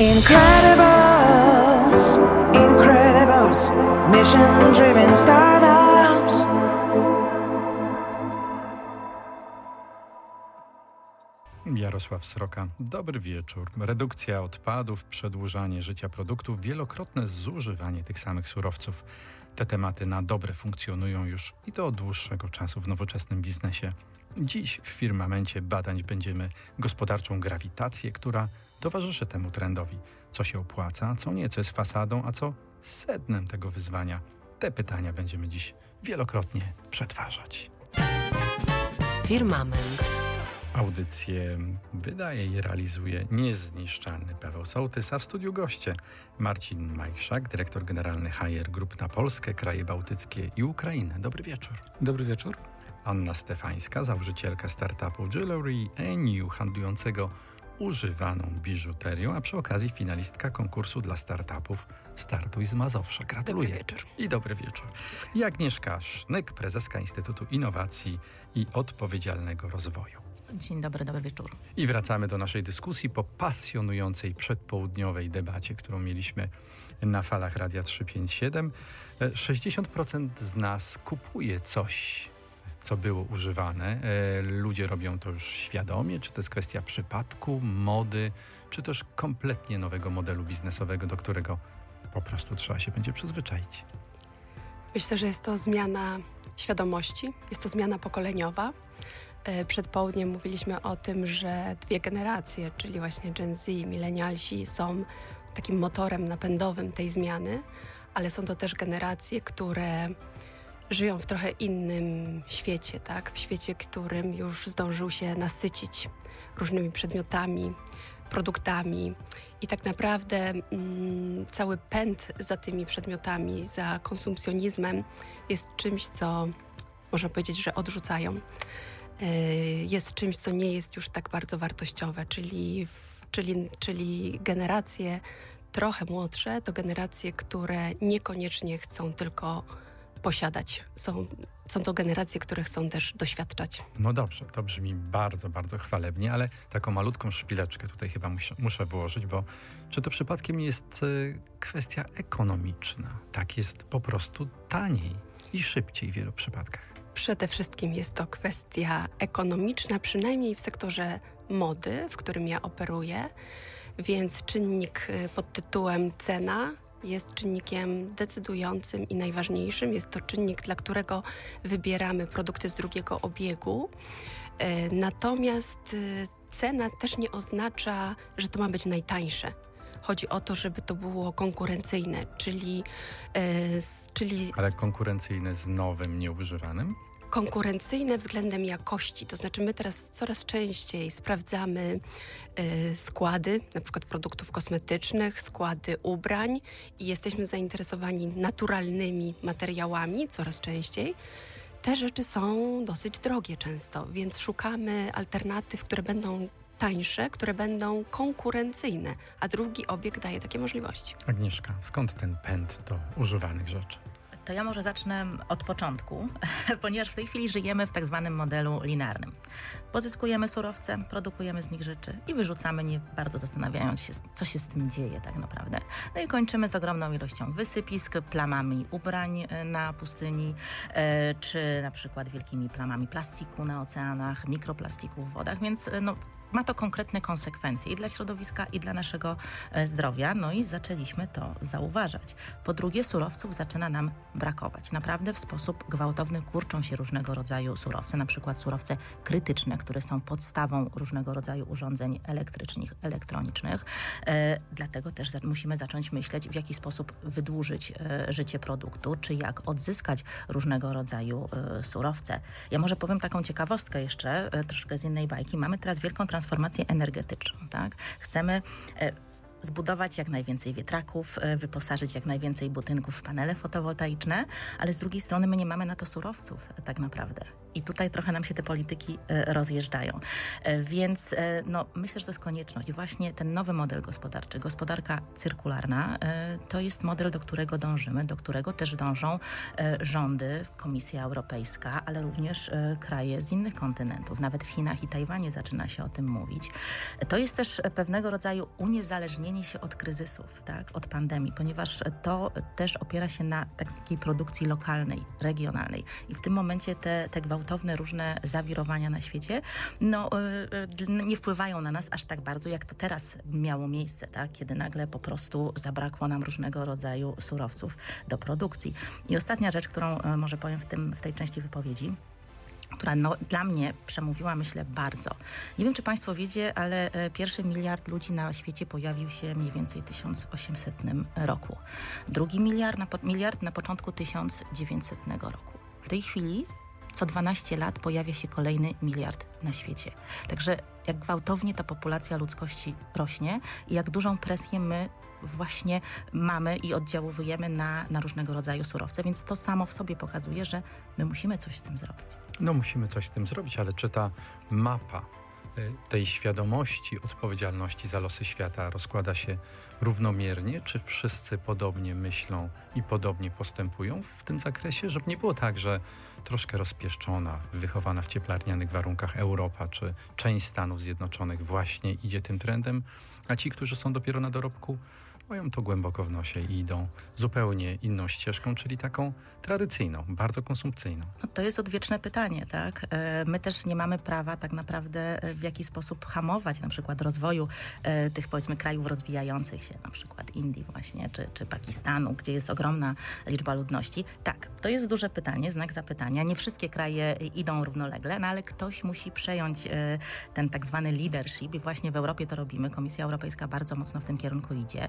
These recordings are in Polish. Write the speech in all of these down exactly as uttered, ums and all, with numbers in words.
InCredibles, InCredibles, mission-driven startups. Jarosław Sroka. Dobry wieczór. Redukcja odpadów, przedłużanie życia produktów, wielokrotne zużywanie tych samych surowców. Te tematy na dobre funkcjonują już i to od dłuższego czasu w nowoczesnym biznesie. Dziś w Firmamencie badań będziemy gospodarczą grawitację, która towarzyszy temu trendowi. Co się opłaca, co nie, co jest fasadą, a co sednem tego wyzwania. Te pytania będziemy dziś wielokrotnie przetwarzać. Firmament. Audycję wydaje i realizuje niezniszczalny Paweł Sołtys, a w studiu goście Marcin Majchrzak, dyrektor generalny Haier Group na Polskę, kraje bałtyckie i Ukrainę. Dobry wieczór. Dobry wieczór. Anna Stefańska, założycielka startupu Jewelry Anew, handlującego używaną biżuterią, a przy okazji finalistka konkursu dla startupów Startuj z Mazowsza. Gratuluję. Dobry wieczór. I dobry wieczór. I Agnieszka Sznyk, prezeska Instytutu Innowacji i Odpowiedzialnego Rozwoju. Dzień dobry, dobry wieczór. I wracamy do naszej dyskusji po pasjonującej przedpołudniowej debacie, którą mieliśmy na falach Radia trzysta pięćdziesiąt siedem. sześćdziesiąt procent z nas kupuje coś, co było używane. Ludzie robią to już świadomie, czy to jest kwestia przypadku, mody, czy też kompletnie nowego modelu biznesowego, do którego po prostu trzeba się będzie przyzwyczaić. Myślę, że jest to zmiana świadomości, jest to zmiana pokoleniowa. Przed południem mówiliśmy o tym, że dwie generacje, czyli właśnie Gen Z, milenialsi są takim motorem napędowym tej zmiany, ale są to też generacje, które żyją w trochę innym świecie, tak? W świecie, którym już zdążył się nasycić różnymi przedmiotami, produktami i tak naprawdę mm, cały pęd za tymi przedmiotami, za konsumpcjonizmem jest czymś, co można powiedzieć, że odrzucają. Jest czymś, co nie jest już tak bardzo wartościowe, czyli, czyli, czyli generacje trochę młodsze to generacje, które niekoniecznie chcą tylko posiadać. Są, są to generacje, które chcą też doświadczać. No dobrze, to brzmi bardzo, bardzo chwalebnie, ale taką malutką szpileczkę tutaj chyba muszę, muszę włożyć, bo czy to przypadkiem nie jest kwestia ekonomiczna? Tak jest po prostu taniej i szybciej w wielu przypadkach. Przede wszystkim jest to kwestia ekonomiczna, przynajmniej w sektorze mody, w którym ja operuję, więc czynnik pod tytułem cena jest czynnikiem decydującym i najważniejszym. Jest to czynnik, dla którego wybieramy produkty z drugiego obiegu. Natomiast cena też nie oznacza, że to ma być najtańsze. Chodzi o to, żeby to było konkurencyjne, czyli... Yy, czyli ale konkurencyjne z nowym, nieużywanym? Konkurencyjne względem jakości. To znaczy my teraz coraz częściej sprawdzamy yy, składy, na przykład produktów kosmetycznych, składy ubrań i jesteśmy zainteresowani naturalnymi materiałami coraz częściej. Te rzeczy są dosyć drogie często, więc szukamy alternatyw, które będą tańsze, które będą konkurencyjne, a drugi obiekt daje takie możliwości. Agnieszka, skąd ten pęd do używanych rzeczy? To ja może zacznę od początku, ponieważ w tej chwili żyjemy w tak zwanym modelu linearnym. Pozyskujemy surowce, produkujemy z nich rzeczy i wyrzucamy, nie bardzo zastanawiając się, co się z tym dzieje tak naprawdę. No i kończymy z ogromną ilością wysypisk, plamami ubrań na pustyni, czy na przykład wielkimi plamami plastiku na oceanach, mikroplastików w wodach, więc no, ma to konkretne konsekwencje i dla środowiska, i dla naszego zdrowia. No i zaczęliśmy to zauważać. Po drugie, surowców zaczyna nam brakować. Naprawdę w sposób gwałtowny kurczą się różnego rodzaju surowce, na przykład surowce krytyczne, które są podstawą różnego rodzaju urządzeń elektrycznych, elektronicznych. E, dlatego też za- musimy zacząć myśleć, w jaki sposób wydłużyć e, życie produktu, czy jak odzyskać różnego rodzaju e, surowce. Ja może powiem taką ciekawostkę jeszcze, e, troszkę z innej bajki. Mamy teraz wielką transformację transformację energetyczną, tak? Chcemy e, zbudować jak najwięcej wiatraków, e, wyposażyć jak najwięcej budynków w panele fotowoltaiczne, ale z drugiej strony my nie mamy na to surowców tak naprawdę. I tutaj trochę nam się te polityki rozjeżdżają. Więc no, myślę, że to jest konieczność. Właśnie ten nowy model gospodarczy, gospodarka cyrkularna, to jest model, do którego dążymy, do którego też dążą rządy, Komisja Europejska, ale również kraje z innych kontynentów. Nawet w Chinach i Tajwanie zaczyna się o tym mówić. To jest też pewnego rodzaju uniezależnienie się od kryzysów, tak? Od pandemii, ponieważ to też opiera się na takiej produkcji lokalnej, regionalnej. I w tym momencie te, te gwałty gwałtowne różne zawirowania na świecie, no, nie wpływają na nas aż tak bardzo, jak to teraz miało miejsce, tak? Kiedy nagle po prostu zabrakło nam różnego rodzaju surowców do produkcji. I ostatnia rzecz, którą może powiem w, tym, w tej części wypowiedzi, która no, dla mnie przemówiła, myślę, bardzo. Nie wiem, czy Państwo wiecie, ale pierwszy miliard ludzi na świecie pojawił się mniej więcej w tysiąc osiemsetnym roku. Drugi miliard na, miliard na początku tysiąc dziewięćsetnego roku. W tej chwili co dwanaście lat pojawia się kolejny miliard na świecie. Także jak gwałtownie ta populacja ludzkości rośnie i jak dużą presję my właśnie mamy i oddziałujemy na, na różnego rodzaju surowce, więc to samo w sobie pokazuje, że my musimy coś z tym zrobić. No musimy coś z tym zrobić, ale czy ta mapa tej świadomości odpowiedzialności za losy świata rozkłada się równomiernie? Czy wszyscy podobnie myślą i podobnie postępują w tym zakresie? Żeby nie było tak, że troszkę rozpieszczona, wychowana w cieplarnianych warunkach Europa czy część Stanów Zjednoczonych właśnie idzie tym trendem, a ci, którzy są dopiero na dorobku, mają to głęboko w nosie i idą zupełnie inną ścieżką, czyli taką tradycyjną, bardzo konsumpcyjną. No to jest odwieczne pytanie, tak? My też nie mamy prawa tak naprawdę w jakiś sposób hamować na przykład rozwoju tych, powiedzmy, krajów rozwijających się, na przykład Indii właśnie, czy, czy Pakistanu, gdzie jest ogromna liczba ludności. Tak, to jest duże pytanie, znak zapytania. Nie wszystkie kraje idą równolegle, no ale ktoś musi przejąć ten tak zwany leadership i właśnie w Europie to robimy. Komisja Europejska bardzo mocno w tym kierunku idzie.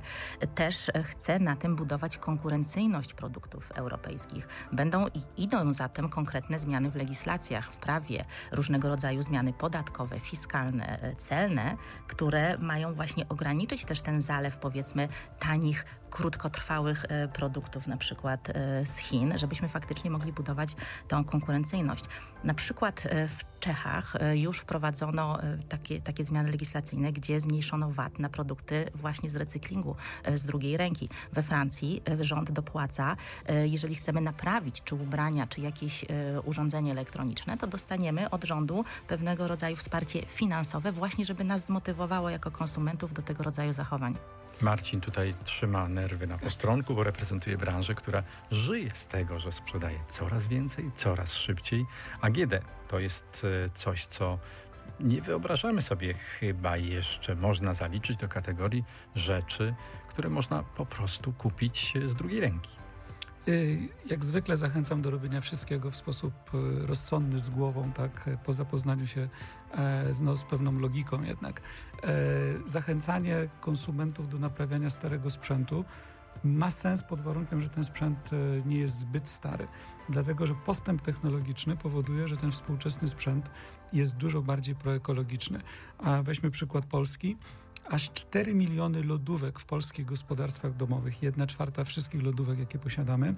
Też chce na tym budować konkurencyjność produktów europejskich. Będą i idą zatem konkretne zmiany w legislacjach, w prawie, różnego rodzaju zmiany podatkowe, fiskalne, celne, które mają właśnie ograniczyć też ten zalew, powiedzmy, tanich, krótkotrwałych produktów, na przykład z Chin, żebyśmy faktycznie mogli budować tą konkurencyjność. Na przykład w Czechach już wprowadzono takie, takie zmiany legislacyjne, gdzie zmniejszono V A T na produkty właśnie z recyklingu, z drugiej ręki. We Francji rząd dopłaca, jeżeli chcemy naprawić czy ubrania, czy jakieś urządzenie elektroniczne, to dostaniemy od rządu pewnego rodzaju wsparcie finansowe właśnie, żeby nas zmotywowało jako konsumentów do tego rodzaju zachowań. Marcin tutaj trzyma nerwy na postronku, bo reprezentuje branżę, która żyje z tego, że sprzedaje coraz więcej, coraz szybciej. A G D to jest coś, co nie wyobrażamy sobie chyba jeszcze, można zaliczyć do kategorii rzeczy, które można po prostu kupić z drugiej ręki. Jak zwykle zachęcam do robienia wszystkiego w sposób rozsądny, z głową, tak, po zapoznaniu się z, no, z pewną logiką jednak. Zachęcanie konsumentów do naprawiania starego sprzętu ma sens pod warunkiem, że ten sprzęt nie jest zbyt stary, dlatego że postęp technologiczny powoduje, że ten współczesny sprzęt jest dużo bardziej proekologiczny. A weźmy przykład Polski. Aż cztery miliony lodówek w polskich gospodarstwach domowych, jedna czwarta wszystkich lodówek, jakie posiadamy,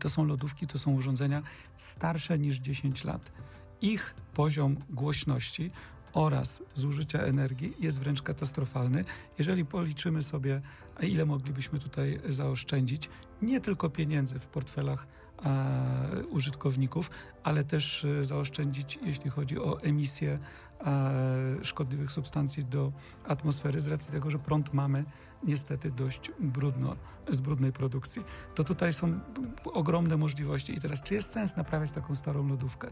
to są lodówki, to są urządzenia starsze niż dziesięć lat. Ich poziom głośności oraz zużycia energii jest wręcz katastrofalny. Jeżeli policzymy sobie, ile moglibyśmy tutaj zaoszczędzić, nie tylko pieniędzy w portfelach e, użytkowników, ale też zaoszczędzić, jeśli chodzi o emisję e, szkodliwych substancji do atmosfery, z racji tego, że prąd mamy niestety dość brudno, z brudnej produkcji. To tutaj są ogromne możliwości. I teraz, czy jest sens naprawiać taką starą lodówkę?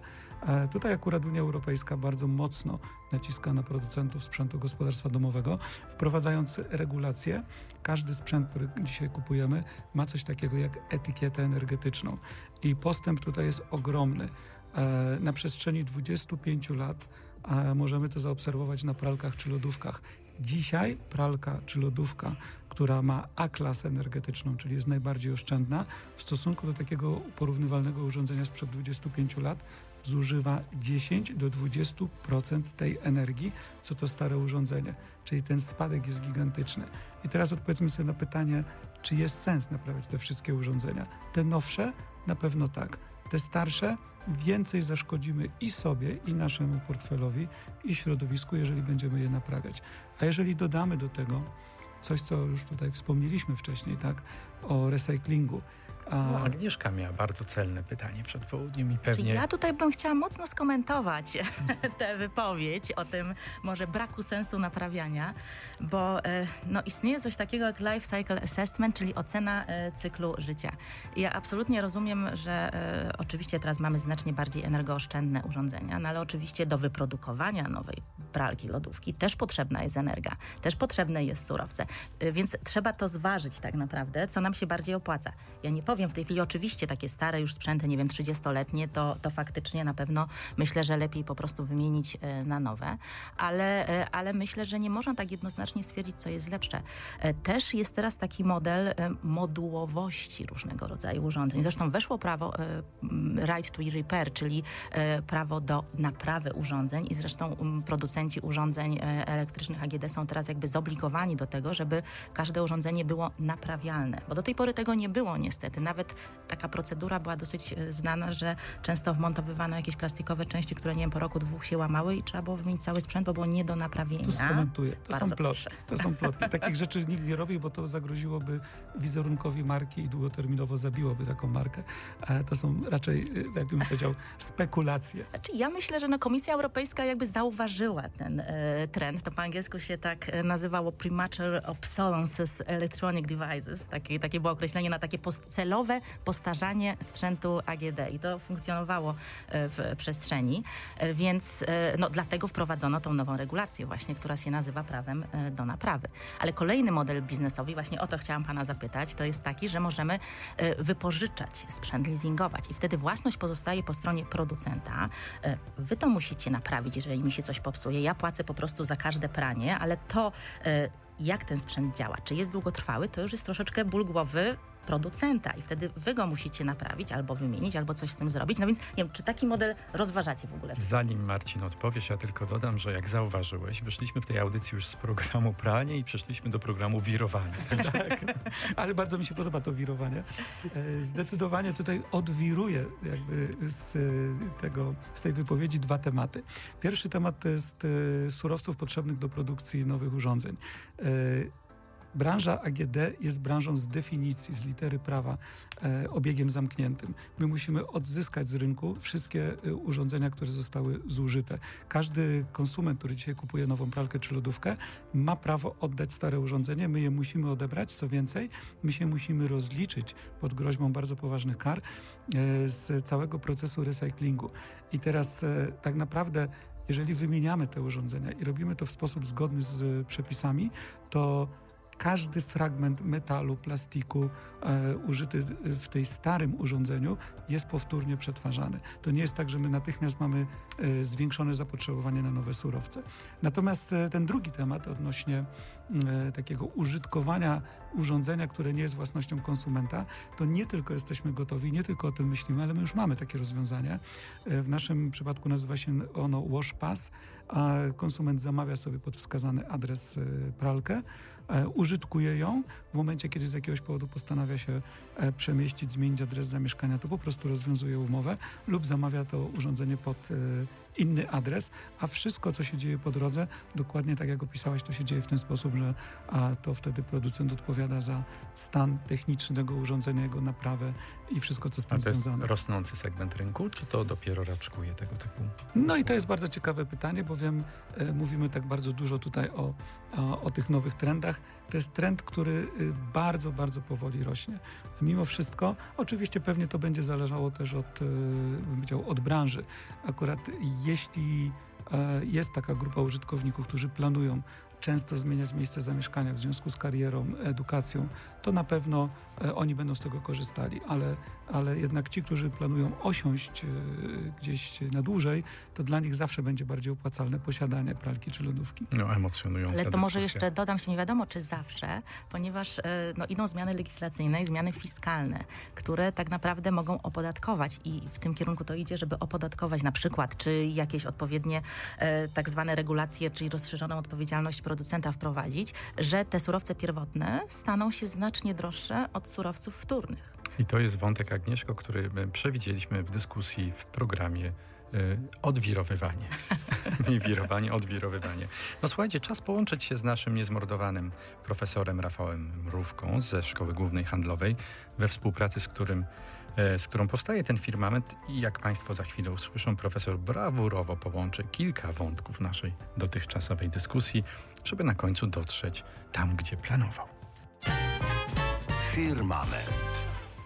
E, tutaj akurat Unia Europejska bardzo mocno naciska na producentów sprzętu gospodarstwa domowego, wprowadzając regulacje. Każdy sprzęt, który dzisiaj kupujemy, ma coś takiego jak etykietę energetyczną. I postęp tutaj jest ogromny. E, na przestrzeni dwudziestu pięciu lat e, możemy to zaobserwować na pralkach czy lodówkach. Dzisiaj pralka czy lodówka, która ma A-klasę energetyczną, czyli jest najbardziej oszczędna, w stosunku do takiego porównywalnego urządzenia sprzed dwudziestu pięciu lat zużywa dziesięć do dwudziestu procent tej energii, co to stare urządzenie. Czyli ten spadek jest gigantyczny. I teraz odpowiedzmy sobie na pytanie, czy jest sens naprawiać te wszystkie urządzenia. Te nowsze? Na pewno tak. Te starsze? więcej zaszkodzimy i sobie, i naszemu portfelowi, i środowisku, jeżeli będziemy je naprawiać. A jeżeli dodamy do tego coś, co już tutaj wspomnieliśmy wcześniej, tak, o recyklingu. A... No, Agnieszka miała bardzo celne pytanie przed południem i pewnie... Czyli ja tutaj bym chciała mocno skomentować tę wypowiedź o tym może braku sensu naprawiania, bo no, istnieje coś takiego jak life cycle assessment, czyli ocena cyklu życia. Ja absolutnie rozumiem, że oczywiście teraz mamy znacznie bardziej energooszczędne urządzenia, no ale oczywiście do wyprodukowania nowej pralki, lodówki też potrzebna jest energia, też potrzebne jest surowce, więc trzeba to zważyć tak naprawdę, co nam się bardziej opłaca. Ja nie powiem w tej chwili, oczywiście takie stare już sprzęty, nie wiem, trzydziestoletnie, to, to faktycznie na pewno myślę, że lepiej po prostu wymienić na nowe, ale, ale myślę, że nie można tak jednoznacznie stwierdzić, co jest lepsze. Też jest teraz taki model modułowości różnego rodzaju urządzeń. Zresztą weszło prawo right to repair, czyli prawo do naprawy urządzeń i zresztą producenci urządzeń elektrycznych A G D są teraz jakby zobligowani do tego, żeby każde urządzenie było naprawialne, bo do tej pory tego nie było niestety. Nawet taka procedura była dosyć znana, że często wmontowywano jakieś plastikowe części, które, nie wiem, po roku dwóch się łamały i trzeba było wymienić cały sprzęt, bo było nie do naprawienia. Tu skomentuję. To są plotki. To są plotki. Takich rzeczy nikt nie robi, bo to zagroziłoby wizerunkowi marki i długoterminowo zabiłoby taką markę. To są raczej, jakbym powiedział, spekulacje. Znaczy, ja myślę, że no, Komisja Europejska jakby zauważyła ten e, trend. To po angielsku się tak nazywało premature obsolescence electronic devices. Takie, takie było określenie na takie post- celowe postarzanie sprzętu A G D i to funkcjonowało w przestrzeni, więc no, dlatego wprowadzono tą nową regulację właśnie, która się nazywa prawem do naprawy. Ale kolejny model biznesowy, właśnie o to chciałam pana zapytać, to jest taki, że możemy wypożyczać sprzęt, leasingować i wtedy własność pozostaje po stronie producenta. Wy to musicie naprawić, jeżeli mi się coś popsuje. Ja płacę po prostu za każde pranie, ale to, jak ten sprzęt działa, czy jest długotrwały, to już jest troszeczkę ból głowy producenta i wtedy wy go musicie naprawić albo wymienić, albo coś z tym zrobić. No więc nie wiem, czy taki model rozważacie w ogóle? Zanim Marcin odpowiesz, ja tylko dodam, że jak zauważyłeś, wyszliśmy w tej audycji już z programu pranie i przeszliśmy do programu wirowania. Tak, ale bardzo mi się podoba to wirowanie. Zdecydowanie tutaj odwiruję jakby z tego, z tej wypowiedzi dwa tematy. Pierwszy temat to jest surowców potrzebnych do produkcji nowych urządzeń. Branża A G D jest branżą z definicji, z litery prawa, e, obiegiem zamkniętym. My musimy odzyskać z rynku wszystkie e, urządzenia, które zostały zużyte. Każdy konsument, który dzisiaj kupuje nową pralkę czy lodówkę, ma prawo oddać stare urządzenie. My je musimy odebrać. Co więcej, my się musimy rozliczyć pod groźbą bardzo poważnych kar e, z całego procesu recyklingu. I teraz e, tak naprawdę, jeżeli wymieniamy te urządzenia i robimy to w sposób zgodny z e, przepisami, to każdy fragment metalu, plastiku e, użyty w tej starym urządzeniu jest powtórnie przetwarzany. To nie jest tak, że my natychmiast mamy e, zwiększone zapotrzebowanie na nowe surowce. Natomiast e, ten drugi temat odnośnie e, takiego użytkowania urządzenia, które nie jest własnością konsumenta, to nie tylko jesteśmy gotowi, nie tylko o tym myślimy, ale my już mamy takie rozwiązania. E, w naszym przypadku nazywa się ono Wash Pass, a konsument zamawia sobie pod wskazany adres e, pralkę, e, użytkuje ją, w momencie, kiedy z jakiegoś powodu postanawia się przemieścić, zmienić adres zamieszkania, to po prostu rozwiązuje umowę lub zamawia to urządzenie pod inny adres, a wszystko, co się dzieje po drodze, dokładnie tak jak opisałaś, to się dzieje w ten sposób, że a to wtedy producent odpowiada za stan techniczny tego urządzenia, jego naprawę i wszystko, co z tym związane. A to jest rosnący segment rynku, czy to dopiero raczkuje tego typu? No i to jest bardzo ciekawe pytanie, bowiem e, mówimy tak bardzo dużo tutaj o, o, o tych nowych trendach. To jest trend, który bardzo, bardzo powoli rośnie. Mimo wszystko, oczywiście pewnie to będzie zależało też od, bym powiedział, od branży. Akurat jeśli jest taka grupa użytkowników, którzy planują często zmieniać miejsce zamieszkania w związku z karierą, edukacją, to na pewno oni będą z tego korzystali, ale, ale jednak ci, którzy planują osiąść gdzieś na dłużej, to dla nich zawsze będzie bardziej opłacalne posiadanie pralki czy lodówki. No, emocjonujące. Ale to dyskusja. Może jeszcze dodam, się nie wiadomo, czy zawsze, ponieważ no, idą zmiany legislacyjne i zmiany fiskalne, które tak naprawdę mogą opodatkować i w tym kierunku to idzie, żeby opodatkować na przykład, czy jakieś odpowiednie tak zwane regulacje, czyli rozszerzoną odpowiedzialność producenta wprowadzić, że te surowce pierwotne staną się znacznie droższe od surowców wtórnych. I to jest wątek, Agnieszko, który przewidzieliśmy w dyskusji w programie y, Odwirowywanie. Nie wirowanie, odwirowywanie. No słuchajcie, czas połączyć się z naszym niezmordowanym profesorem Rafałem Mrówką ze Szkoły Głównej Handlowej, we współpracy z którym z którą powstaje ten firmament i jak Państwo za chwilę usłyszą, profesor brawurowo połączy kilka wątków naszej dotychczasowej dyskusji, żeby na końcu dotrzeć tam, gdzie planował. Firmament.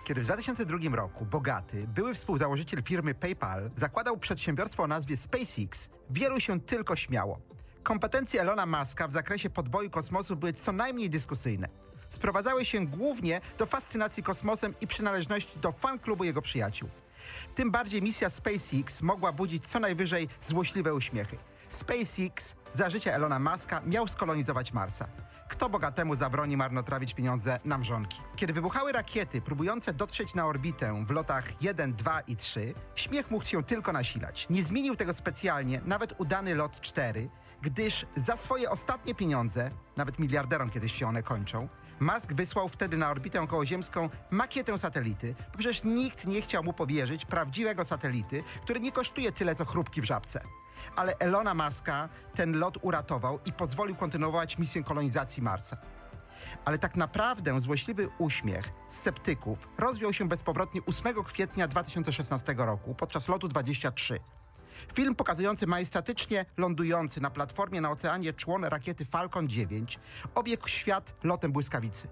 Kiedy w dwa tysiące drugim roku bogaty, były współzałożyciel firmy PayPal zakładał przedsiębiorstwo o nazwie SpaceX, wielu się tylko śmiało. Kompetencje Elona Muska w zakresie podboju kosmosu były co najmniej dyskusyjne. Sprowadzały się głównie do fascynacji kosmosem i przynależności do fanklubu jego przyjaciół. Tym bardziej misja SpaceX mogła budzić co najwyżej złośliwe uśmiechy. SpaceX za życia Elona Muska miał skolonizować Marsa. Kto bogatemu zabroni marnotrawić pieniądze na mrzonki? Kiedy wybuchały rakiety próbujące dotrzeć na orbitę w lotach jeden, dwa i trzy, śmiech mógł się tylko nasilać. Nie zmienił tego specjalnie nawet udany lot cztery, gdyż za swoje ostatnie pieniądze, nawet miliarderom kiedyś się one kończą, Musk wysłał wtedy na orbitę kołoziemską makietę satelity, bo przecież nikt nie chciał mu powierzyć prawdziwego satelity, który nie kosztuje tyle co chrupki w Żabce. Ale Elona Muska ten lot uratował i pozwolił kontynuować misję kolonizacji Marsa. Ale tak naprawdę złośliwy uśmiech sceptyków rozwiał się bezpowrotnie ósmego kwietnia dwa tysiące szesnastego roku podczas lotu dwudziestego trzeciego. Film pokazujący majestatycznie lądujący na platformie na oceanie człon rakiety Falcon dziewięć obiegł świat lotem błyskawicy.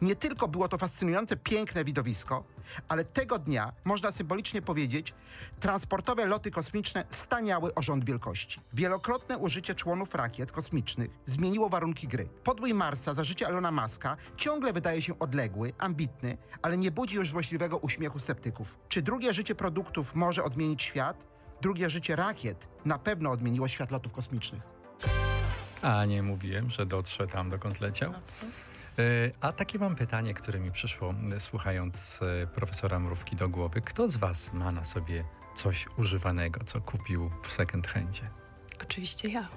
Nie tylko było to fascynujące, piękne widowisko, ale tego dnia, można symbolicznie powiedzieć, transportowe loty kosmiczne staniały o rząd wielkości. Wielokrotne użycie członów rakiet kosmicznych zmieniło warunki gry. Podbój Marsa za życia Elona Muska ciągle wydaje się odległy, ambitny, ale nie budzi już złośliwego uśmiechu sceptyków. Czy drugie życie produktów może odmienić świat? Drugie życie rakiet na pewno odmieniło świat lotów kosmicznych. A nie mówiłem, że dotrze tam, dokąd leciał. A takie mam pytanie, które mi przyszło, słuchając profesora Mrówki, do głowy. Kto z Was ma na sobie coś używanego, co kupił w second handzie? Oczywiście ja.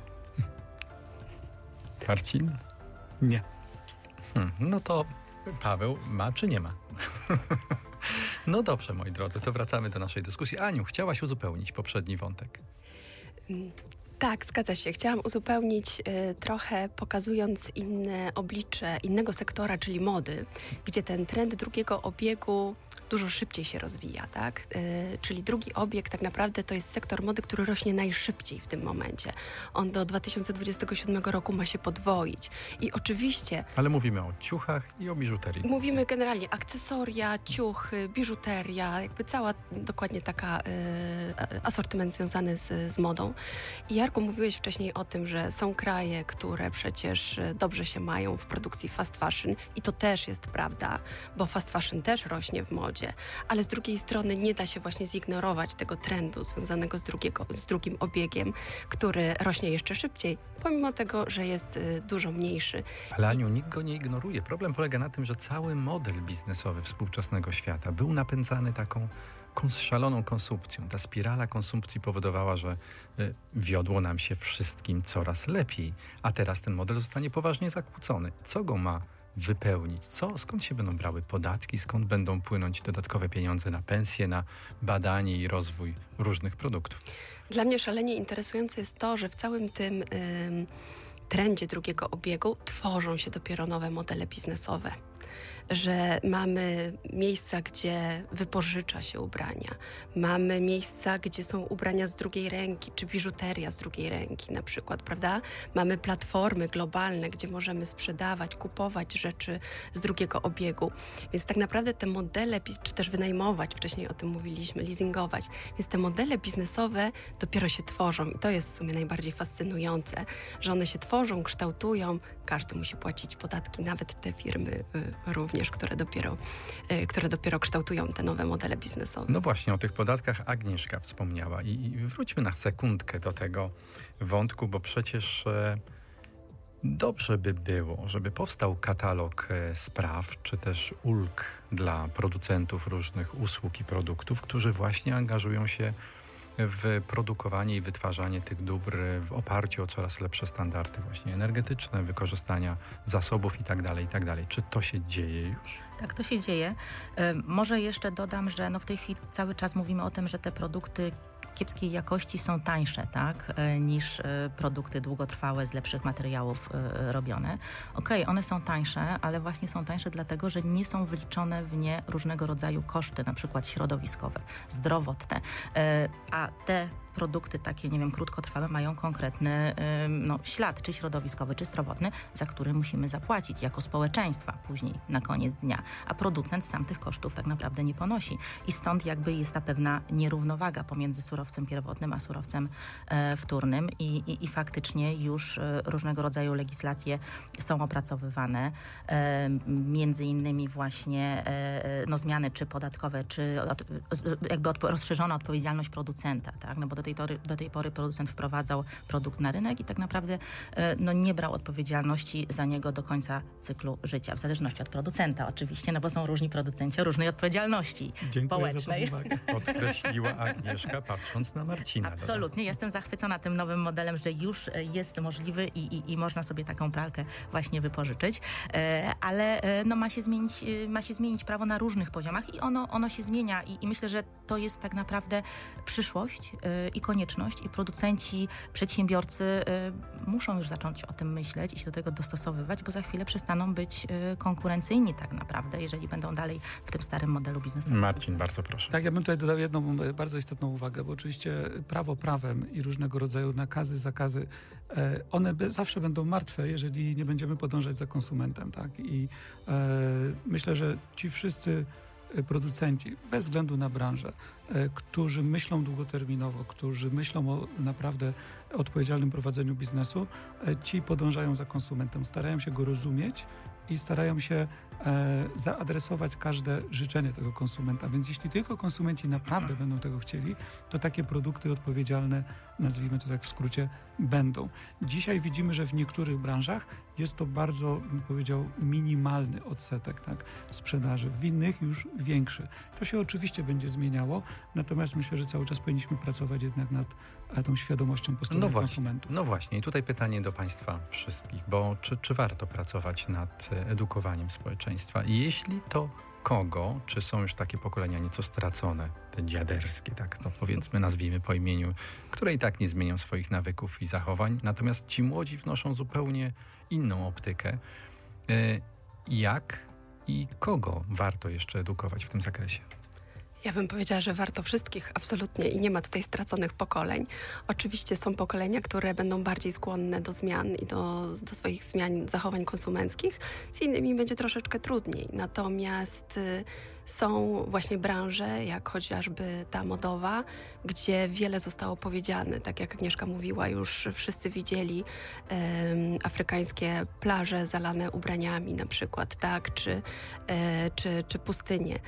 Marcin? Nie. Hmm, no to Paweł ma czy nie ma? No dobrze, moi drodzy, to wracamy do naszej dyskusji. Aniu, chciałaś uzupełnić poprzedni wątek. Tak, zgadza się. Chciałam uzupełnić y, trochę, pokazując inne oblicze innego sektora, czyli mody, gdzie ten trend drugiego obiegu dużo szybciej się rozwija, tak? Y, czyli drugi obieg tak naprawdę to jest sektor mody, który rośnie najszybciej w tym momencie. On do dwa tysiące dwudziestego siódmego roku ma się podwoić. I oczywiście... Ale mówimy o ciuchach i o biżuterii. Mówimy generalnie akcesoria, ciuchy, biżuteria, jakby cała dokładnie taka y, asortyment związany z, z modą. I ja mówiłeś wcześniej o tym, że są kraje, które przecież dobrze się mają w produkcji fast fashion i to też jest prawda, bo fast fashion też rośnie w modzie, ale z drugiej strony nie da się właśnie zignorować tego trendu związanego z, drugiego, z drugim obiegiem, który rośnie jeszcze szybciej, pomimo tego, że jest dużo mniejszy. Ale Aniu, nikt go nie ignoruje. Problem polega na tym, że cały model biznesowy współczesnego świata był napędzany taką szaloną konsumpcją. Ta spirala konsumpcji powodowała, że y, wiodło nam się wszystkim coraz lepiej, a teraz ten model zostanie poważnie zakłócony. Co go ma wypełnić? Co? Skąd się będą brały podatki? Skąd będą płynąć dodatkowe pieniądze na pensje, na badanie i rozwój różnych produktów? Dla mnie szalenie interesujące jest to, że w całym tym y, trendzie drugiego obiegu tworzą się dopiero nowe modele biznesowe. Że mamy miejsca, gdzie wypożycza się ubrania. Mamy miejsca, gdzie są ubrania z drugiej ręki, czy biżuteria z drugiej ręki na przykład, prawda? Mamy platformy globalne, gdzie możemy sprzedawać, kupować rzeczy z drugiego obiegu. Więc tak naprawdę te modele, czy też wynajmować, wcześniej o tym mówiliśmy, leasingować. Więc te modele biznesowe dopiero się tworzą i to jest w sumie najbardziej fascynujące, że one się tworzą, kształtują. Każdy musi płacić podatki, nawet te firmy również, które dopiero, które dopiero kształtują te nowe modele biznesowe. No właśnie, o tych podatkach Agnieszka wspomniała i, i wróćmy na sekundkę do tego wątku, bo przecież e, dobrze by było, żeby powstał katalog e, spraw, czy też ulg dla producentów różnych usług i produktów, którzy właśnie angażują się w produkowanie i wytwarzanie tych dóbr w oparciu o coraz lepsze standardy właśnie energetyczne, wykorzystania zasobów i tak dalej, i tak dalej. Czy to się dzieje już? Tak, to się dzieje. Może jeszcze dodam, że no w tej chwili cały czas mówimy o tym, że te produkty kiepskiej jakości są tańsze, tak, niż produkty długotrwałe z lepszych materiałów robione. Okej, okay, one są tańsze, ale właśnie są tańsze dlatego, że nie są wliczone w nie różnego rodzaju koszty, na przykład środowiskowe, zdrowotne, a te produkty takie, nie wiem, krótkotrwałe mają konkretny no, ślad, czy środowiskowy, czy zdrowotny, za który musimy zapłacić jako społeczeństwa później, na koniec dnia. A producent sam tych kosztów tak naprawdę nie ponosi. I stąd jakby jest ta pewna nierównowaga pomiędzy surowcem pierwotnym a surowcem e, wtórnym i, i, i faktycznie już e, różnego rodzaju legislacje są opracowywane. E, między innymi właśnie e, no, zmiany czy podatkowe, czy od, jakby odpo- rozszerzona odpowiedzialność producenta, tak? No bo do tej, tory, do tej pory producent wprowadzał produkt na rynek i tak naprawdę no, nie brał odpowiedzialności za niego do końca cyklu życia, w zależności od producenta oczywiście, no bo są różni producenci o różnej odpowiedzialności Dziękuję społecznej. Dziękuję za uwagę. Podkreśliła Agnieszka, patrząc na Marcina. Absolutnie, jestem zachwycona tym nowym modelem, że już jest możliwy i, i, i można sobie taką pralkę właśnie wypożyczyć, ale no, ma się zmienić, ma się zmienić prawo na różnych poziomach i ono, ono się zmienia i, i myślę, że to jest tak naprawdę przyszłość i konieczność i producenci, przedsiębiorcy y, muszą już zacząć o tym myśleć i się do tego dostosowywać, bo za chwilę przestaną być y, konkurencyjni tak naprawdę, jeżeli będą dalej w tym starym modelu biznesowym. Marcin, bardzo proszę. Tak, ja bym tutaj dodał jedną bardzo istotną uwagę, bo oczywiście prawo prawem i różnego rodzaju nakazy, zakazy, y, one by, zawsze będą martwe, jeżeli nie będziemy podążać za konsumentem, tak? I y, myślę, że ci wszyscy producenci, bez względu na branżę, którzy myślą długoterminowo, którzy myślą o naprawdę odpowiedzialnym prowadzeniu biznesu, ci podążają za konsumentem, starają się go rozumieć i starają się e, zaadresować każde życzenie tego konsumenta. Więc jeśli tylko konsumenci naprawdę będą tego chcieli, to takie produkty odpowiedzialne, nazwijmy to tak w skrócie, będą. Dzisiaj widzimy, że w niektórych branżach jest to bardzo, bym powiedział, minimalny odsetek, tak, sprzedaży, w innych już większy. To się oczywiście będzie zmieniało, natomiast myślę, że cały czas powinniśmy pracować jednak nad tą świadomością po stronie no konsumentów. No właśnie, i tutaj pytanie do Państwa wszystkich, bo czy, czy warto pracować nad edukowaniem społeczeństwa? I jeśli to kogo, czy są już takie pokolenia nieco stracone, te dziaderskie, tak to powiedzmy, nazwijmy po imieniu, które i tak nie zmienią swoich nawyków i zachowań, natomiast ci młodzi wnoszą zupełnie inną optykę. Jak i kogo warto jeszcze edukować w tym zakresie? Ja bym powiedziała, że warto wszystkich, absolutnie, i nie ma tutaj straconych pokoleń. Oczywiście są pokolenia, które będą bardziej skłonne do zmian i do, do swoich zmian zachowań konsumenckich. Z innymi będzie troszeczkę trudniej. Natomiast y, są właśnie branże, jak chociażby ta modowa, gdzie wiele zostało powiedziane. Tak jak Agnieszka mówiła, już wszyscy widzieli y, afrykańskie plaże zalane ubraniami na przykład, tak, czy, y, czy, czy pustynie. Y,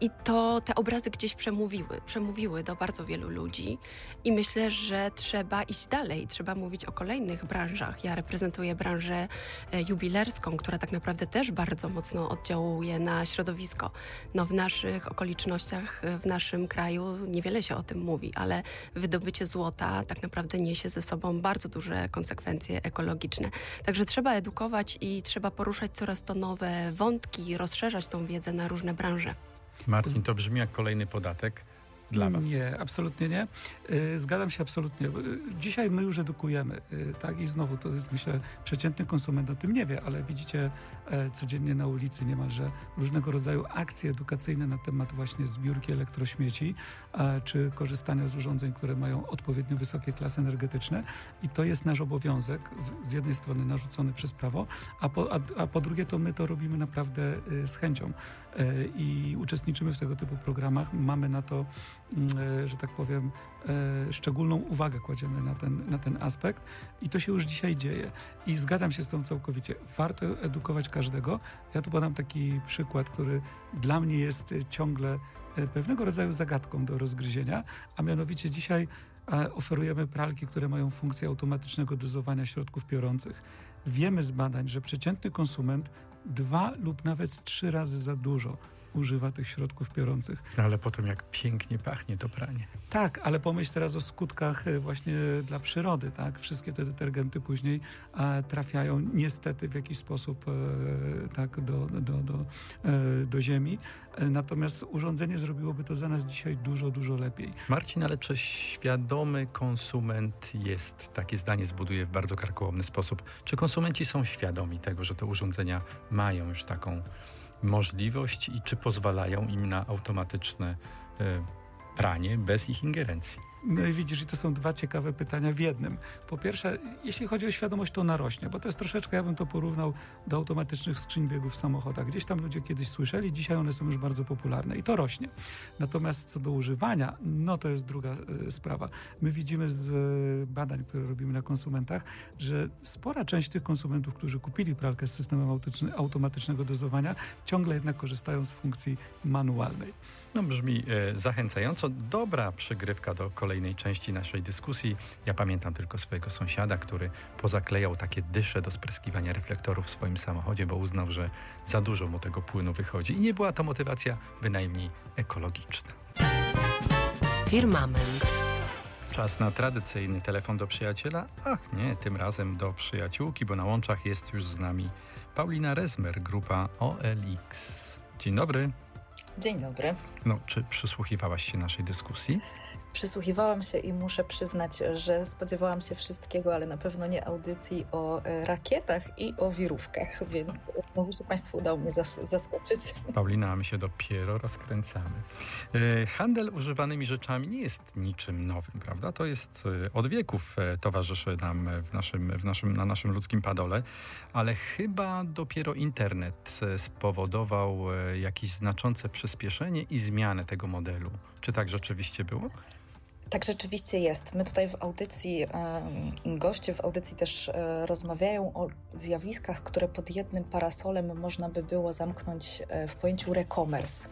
I to te obrazy gdzieś przemówiły, przemówiły do bardzo wielu ludzi i myślę, że trzeba iść dalej, trzeba mówić o kolejnych branżach. Ja reprezentuję branżę jubilerską, która tak naprawdę też bardzo mocno oddziałuje na środowisko. No w naszych okolicznościach, w naszym kraju niewiele się o tym mówi, ale wydobycie złota tak naprawdę niesie ze sobą bardzo duże konsekwencje ekologiczne. Także trzeba edukować i trzeba poruszać coraz to nowe wątki, rozszerzać tą wiedzę na różne branże. Marcin, to brzmi jak kolejny podatek dla Was. Nie, absolutnie nie. Zgadzam się absolutnie. Dzisiaj my już edukujemy, tak? I znowu to jest, myślę, przeciętny konsument o tym nie wie, ale widzicie codziennie na ulicy niemalże różnego rodzaju akcje edukacyjne na temat właśnie zbiórki elektrośmieci, czy korzystania z urządzeń, które mają odpowiednio wysokie klasy energetyczne. I to jest nasz obowiązek, z jednej strony narzucony przez prawo, a po, a, a po drugie to my to robimy naprawdę z chęcią. I uczestniczymy w tego typu programach. Mamy na to, że tak powiem, szczególną uwagę kładziemy na ten, na ten aspekt i to się już dzisiaj dzieje. I zgadzam się z tą całkowicie. Warto edukować każdego. Ja tu podam taki przykład, który dla mnie jest ciągle pewnego rodzaju zagadką do rozgryzienia, a mianowicie dzisiaj oferujemy pralki, które mają funkcję automatycznego dozowania środków piorących. Wiemy z badań, że przeciętny konsument dwa lub nawet trzy razy za dużo używa tych środków piorących. No ale potem jak pięknie pachnie to pranie. Tak, ale pomyśl teraz o skutkach właśnie dla przyrody, tak? Wszystkie te detergenty później a, trafiają niestety w jakiś sposób e, tak do, do, do, e, do ziemi. E, natomiast urządzenie zrobiłoby to za nas dzisiaj dużo, dużo lepiej. Marcin, ale czy świadomy konsument jest, takie zdanie zbuduje w bardzo karkołomny sposób, czy konsumenci są świadomi tego, że te urządzenia mają już taką możliwość i czy pozwalają im na automatyczne y, pranie bez ich ingerencji? No i widzisz, i to są dwa ciekawe pytania w jednym. Po pierwsze, jeśli chodzi o świadomość, to ona rośnie, bo to jest troszeczkę, ja bym to porównał do automatycznych skrzyń biegów w samochodach. Gdzieś tam ludzie kiedyś słyszeli, dzisiaj one są już bardzo popularne i to rośnie. Natomiast co do używania, no to jest druga y, sprawa. My widzimy z y, badań, które robimy na konsumentach, że spora część tych konsumentów, którzy kupili pralkę z systemem autyczny, automatycznego dozowania, ciągle jednak korzystają z funkcji manualnej. No brzmi y, zachęcająco. Dobra przygrywka do kolejnego kolejnej części naszej dyskusji. Ja pamiętam tylko swojego sąsiada, który pozaklejał takie dysze do spryskiwania reflektorów w swoim samochodzie, bo uznał, że za dużo mu tego płynu wychodzi. I nie była to motywacja bynajmniej ekologiczna. Firmament. Czas na tradycyjny telefon do przyjaciela. Ach nie, tym razem do przyjaciółki, bo na łączach jest już z nami Paulina Rezmer, grupa O L X. Dzień dobry. Dzień dobry. No, czy przysłuchiwałaś się naszej dyskusji? Przysłuchiwałam się i muszę przyznać, że spodziewałam się wszystkiego, ale na pewno nie audycji o rakietach i o wirówkach, więc może się Państwu udało mnie zas- zaskoczyć. Paulina, my się dopiero rozkręcamy. Handel używanymi rzeczami nie jest niczym nowym, prawda? To jest od wieków towarzyszy nam w naszym, w naszym, na naszym ludzkim padole, ale chyba dopiero internet spowodował jakieś znaczące przyspieszenie i zmianę tego modelu. Czy tak rzeczywiście było? Tak rzeczywiście jest. My tutaj w audycji, goście w audycji też rozmawiają o zjawiskach, które pod jednym parasolem można by było zamknąć w pojęciu re-commerce.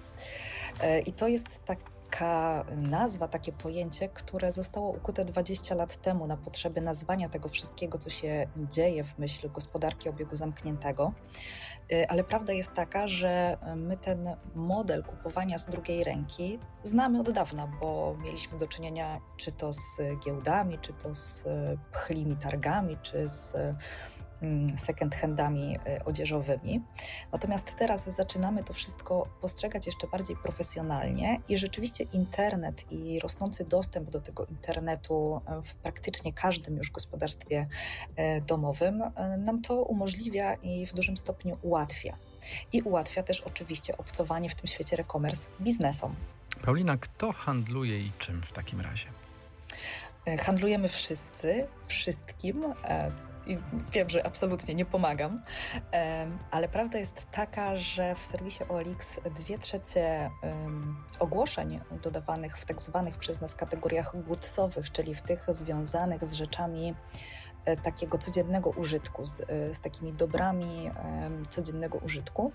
I to jest tak taka nazwa, takie pojęcie, które zostało ukute dwadzieścia lat temu na potrzeby nazwania tego wszystkiego, co się dzieje w myśl gospodarki obiegu zamkniętego. Ale prawda jest taka, że my ten model kupowania z drugiej ręki znamy od dawna, bo mieliśmy do czynienia czy to z giełdami, czy to z pchlimi targami, czy z second-handami odzieżowymi. Natomiast teraz zaczynamy to wszystko postrzegać jeszcze bardziej profesjonalnie i rzeczywiście internet i rosnący dostęp do tego internetu w praktycznie każdym już gospodarstwie domowym nam to umożliwia i w dużym stopniu ułatwia. I ułatwia też oczywiście obcowanie w tym świecie e-commerce biznesom. Paulina, kto handluje i czym w takim razie? Handlujemy wszyscy, wszystkim. I wiem, że absolutnie nie pomagam, ale prawda jest taka, że w serwisie O L X dwie trzecie ogłoszeń dodawanych w tak zwanych przez nas kategoriach goodsowych, czyli w tych związanych z rzeczami takiego codziennego użytku, z, z takimi dobrami codziennego użytku.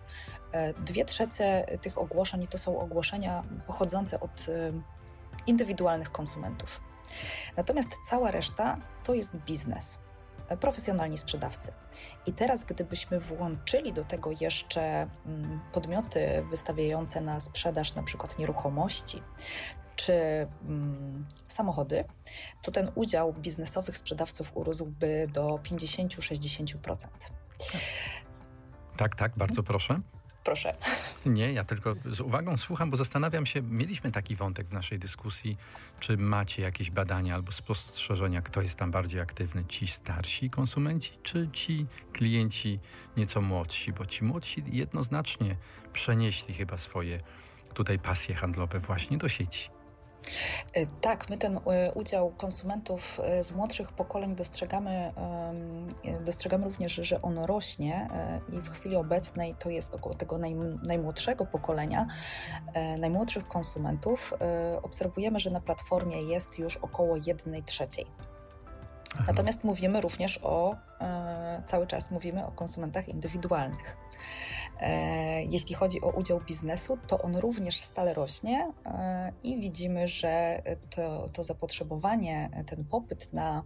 Dwie trzecie tych ogłoszeń to są ogłoszenia pochodzące od indywidualnych konsumentów. Natomiast cała reszta to jest biznes. Profesjonalni sprzedawcy. I teraz, gdybyśmy włączyli do tego jeszcze podmioty wystawiające na sprzedaż na przykład nieruchomości czy mm, samochody, to ten udział biznesowych sprzedawców urósłby do pięćdziesiąt do sześćdziesięciu procent. Tak, tak, bardzo proszę. Proszę. Nie, ja tylko z uwagą słucham, bo zastanawiam się, mieliśmy taki wątek w naszej dyskusji, czy macie jakieś badania albo spostrzeżenia, kto jest tam bardziej aktywny, ci starsi konsumenci, czy ci klienci nieco młodsi, bo ci młodsi jednoznacznie przenieśli chyba swoje tutaj pasje handlowe właśnie do sieci. Tak, my ten udział konsumentów z młodszych pokoleń dostrzegamy, dostrzegamy również, że on rośnie i w chwili obecnej to jest około tego najmłodszego pokolenia, najmłodszych konsumentów. Obserwujemy, że na platformie jest już około jednej trzeciej. Natomiast mówimy również o, cały czas mówimy o konsumentach indywidualnych. Jeśli chodzi o udział biznesu, to on również stale rośnie i widzimy, że to, to zapotrzebowanie, ten popyt na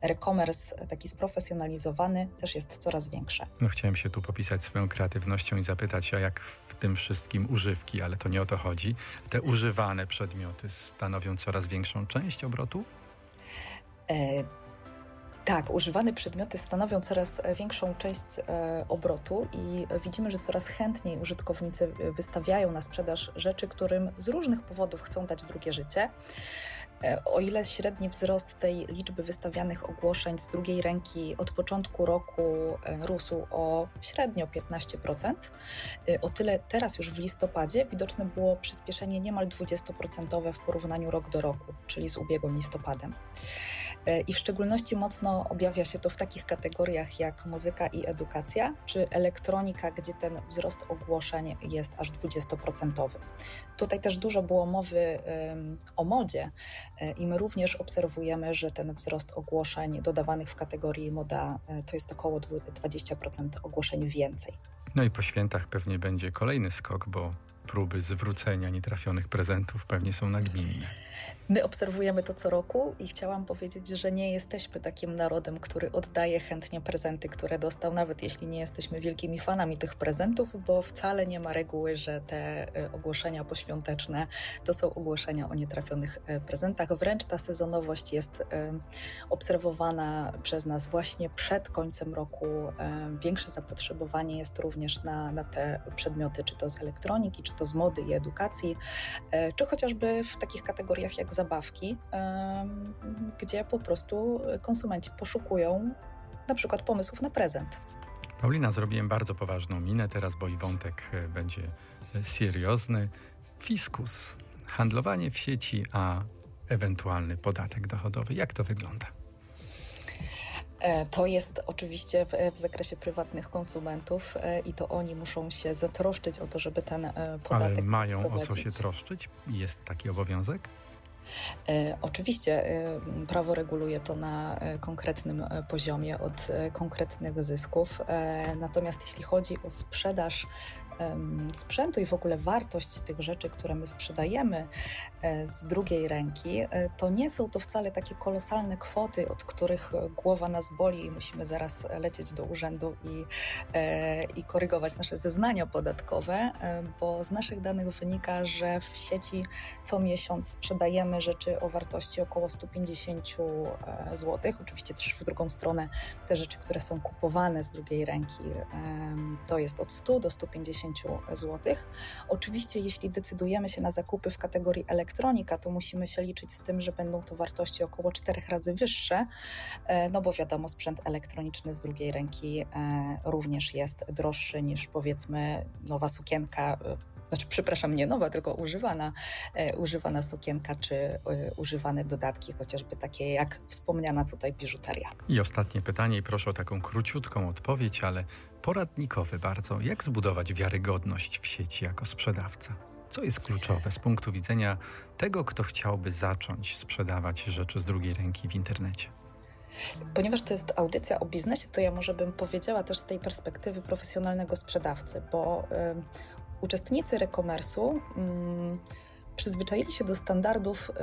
e-commerce taki sprofesjonalizowany też jest coraz większe. No chciałem się tu popisać swoją kreatywnością i zapytać, a jak w tym wszystkim używki, ale to nie o to chodzi. Te używane przedmioty stanowią coraz większą część obrotu? E- Tak, używane przedmioty stanowią coraz większą część e, obrotu i widzimy, że coraz chętniej użytkownicy wystawiają na sprzedaż rzeczy, którym z różnych powodów chcą dać drugie życie. E, o ile średni wzrost tej liczby wystawianych ogłoszeń z drugiej ręki od początku roku e, rósł o średnio piętnaście procent, e, o tyle teraz już w listopadzie widoczne było przyspieszenie niemal dwadzieścia procent w porównaniu rok do roku, czyli z ubiegłym listopadem. E, I w szczególności mocno objawia się to w takich kategoriach jak muzyka i edukacja, czy elektronika, gdzie ten wzrost ogłoszeń jest aż dwadzieścia procent. Tutaj też dużo było mowy um, o modzie i my również obserwujemy, że ten wzrost ogłoszeń dodawanych w kategorii moda to jest około dwadzieścia procent ogłoszeń więcej. No i po świętach pewnie będzie kolejny skok, bo próby zwrócenia nietrafionych prezentów pewnie są nagminne. My obserwujemy to co roku i chciałam powiedzieć, że nie jesteśmy takim narodem, który oddaje chętnie prezenty, które dostał, nawet jeśli nie jesteśmy wielkimi fanami tych prezentów, bo wcale nie ma reguły, że te ogłoszenia poświąteczne to są ogłoszenia o nietrafionych prezentach. Wręcz ta sezonowość jest obserwowana przez nas właśnie przed końcem roku. Większe zapotrzebowanie jest również na, na te przedmioty, czy to z elektroniki, czy to z mody i edukacji, czy chociażby w takich kategoriach jak zabawki, gdzie po prostu konsumenci poszukują na przykład pomysłów na prezent. Paulina, zrobiłem bardzo poważną minę teraz, bo i wątek będzie seriozny. Fiskus, handlowanie w sieci, a ewentualny podatek dochodowy. Jak to wygląda? To jest oczywiście w, w zakresie prywatnych konsumentów i to oni muszą się zatroszczyć o to, żeby ten podatek... Ale mają o co się troszczyć? Jest taki obowiązek? Oczywiście prawo reguluje to na konkretnym poziomie od konkretnych zysków, natomiast jeśli chodzi o sprzedaż sprzętu i w ogóle wartość tych rzeczy, które my sprzedajemy z drugiej ręki, to nie są to wcale takie kolosalne kwoty, od których głowa nas boli i musimy zaraz lecieć do urzędu i, i korygować nasze zeznania podatkowe, bo z naszych danych wynika, że w sieci co miesiąc sprzedajemy rzeczy o wartości około sto pięćdziesiąt złotych. Oczywiście też w drugą stronę te rzeczy, które są kupowane z drugiej ręki, to jest od stu do stu pięćdziesięciu złotych. Oczywiście, jeśli decydujemy się na zakupy w kategorii elektronika, to musimy się liczyć z tym, że będą to wartości około czterech razy wyższe, no bo wiadomo, sprzęt elektroniczny z drugiej ręki również jest droższy niż powiedzmy nowa sukienka, znaczy przepraszam, nie nowa, tylko używana, używana sukienka czy używane dodatki, chociażby takie jak wspomniana tutaj biżuteria. I ostatnie pytanie, i proszę o taką króciutką odpowiedź, ale poradnikowy bardzo. Jak zbudować wiarygodność w sieci jako sprzedawca? Co jest kluczowe z punktu widzenia tego, kto chciałby zacząć sprzedawać rzeczy z drugiej ręki w internecie? Ponieważ to jest audycja o biznesie, to ja może bym powiedziała też z tej perspektywy profesjonalnego sprzedawcy, bo y, uczestnicy e-commerce'u y, przyzwyczaili się do standardów y,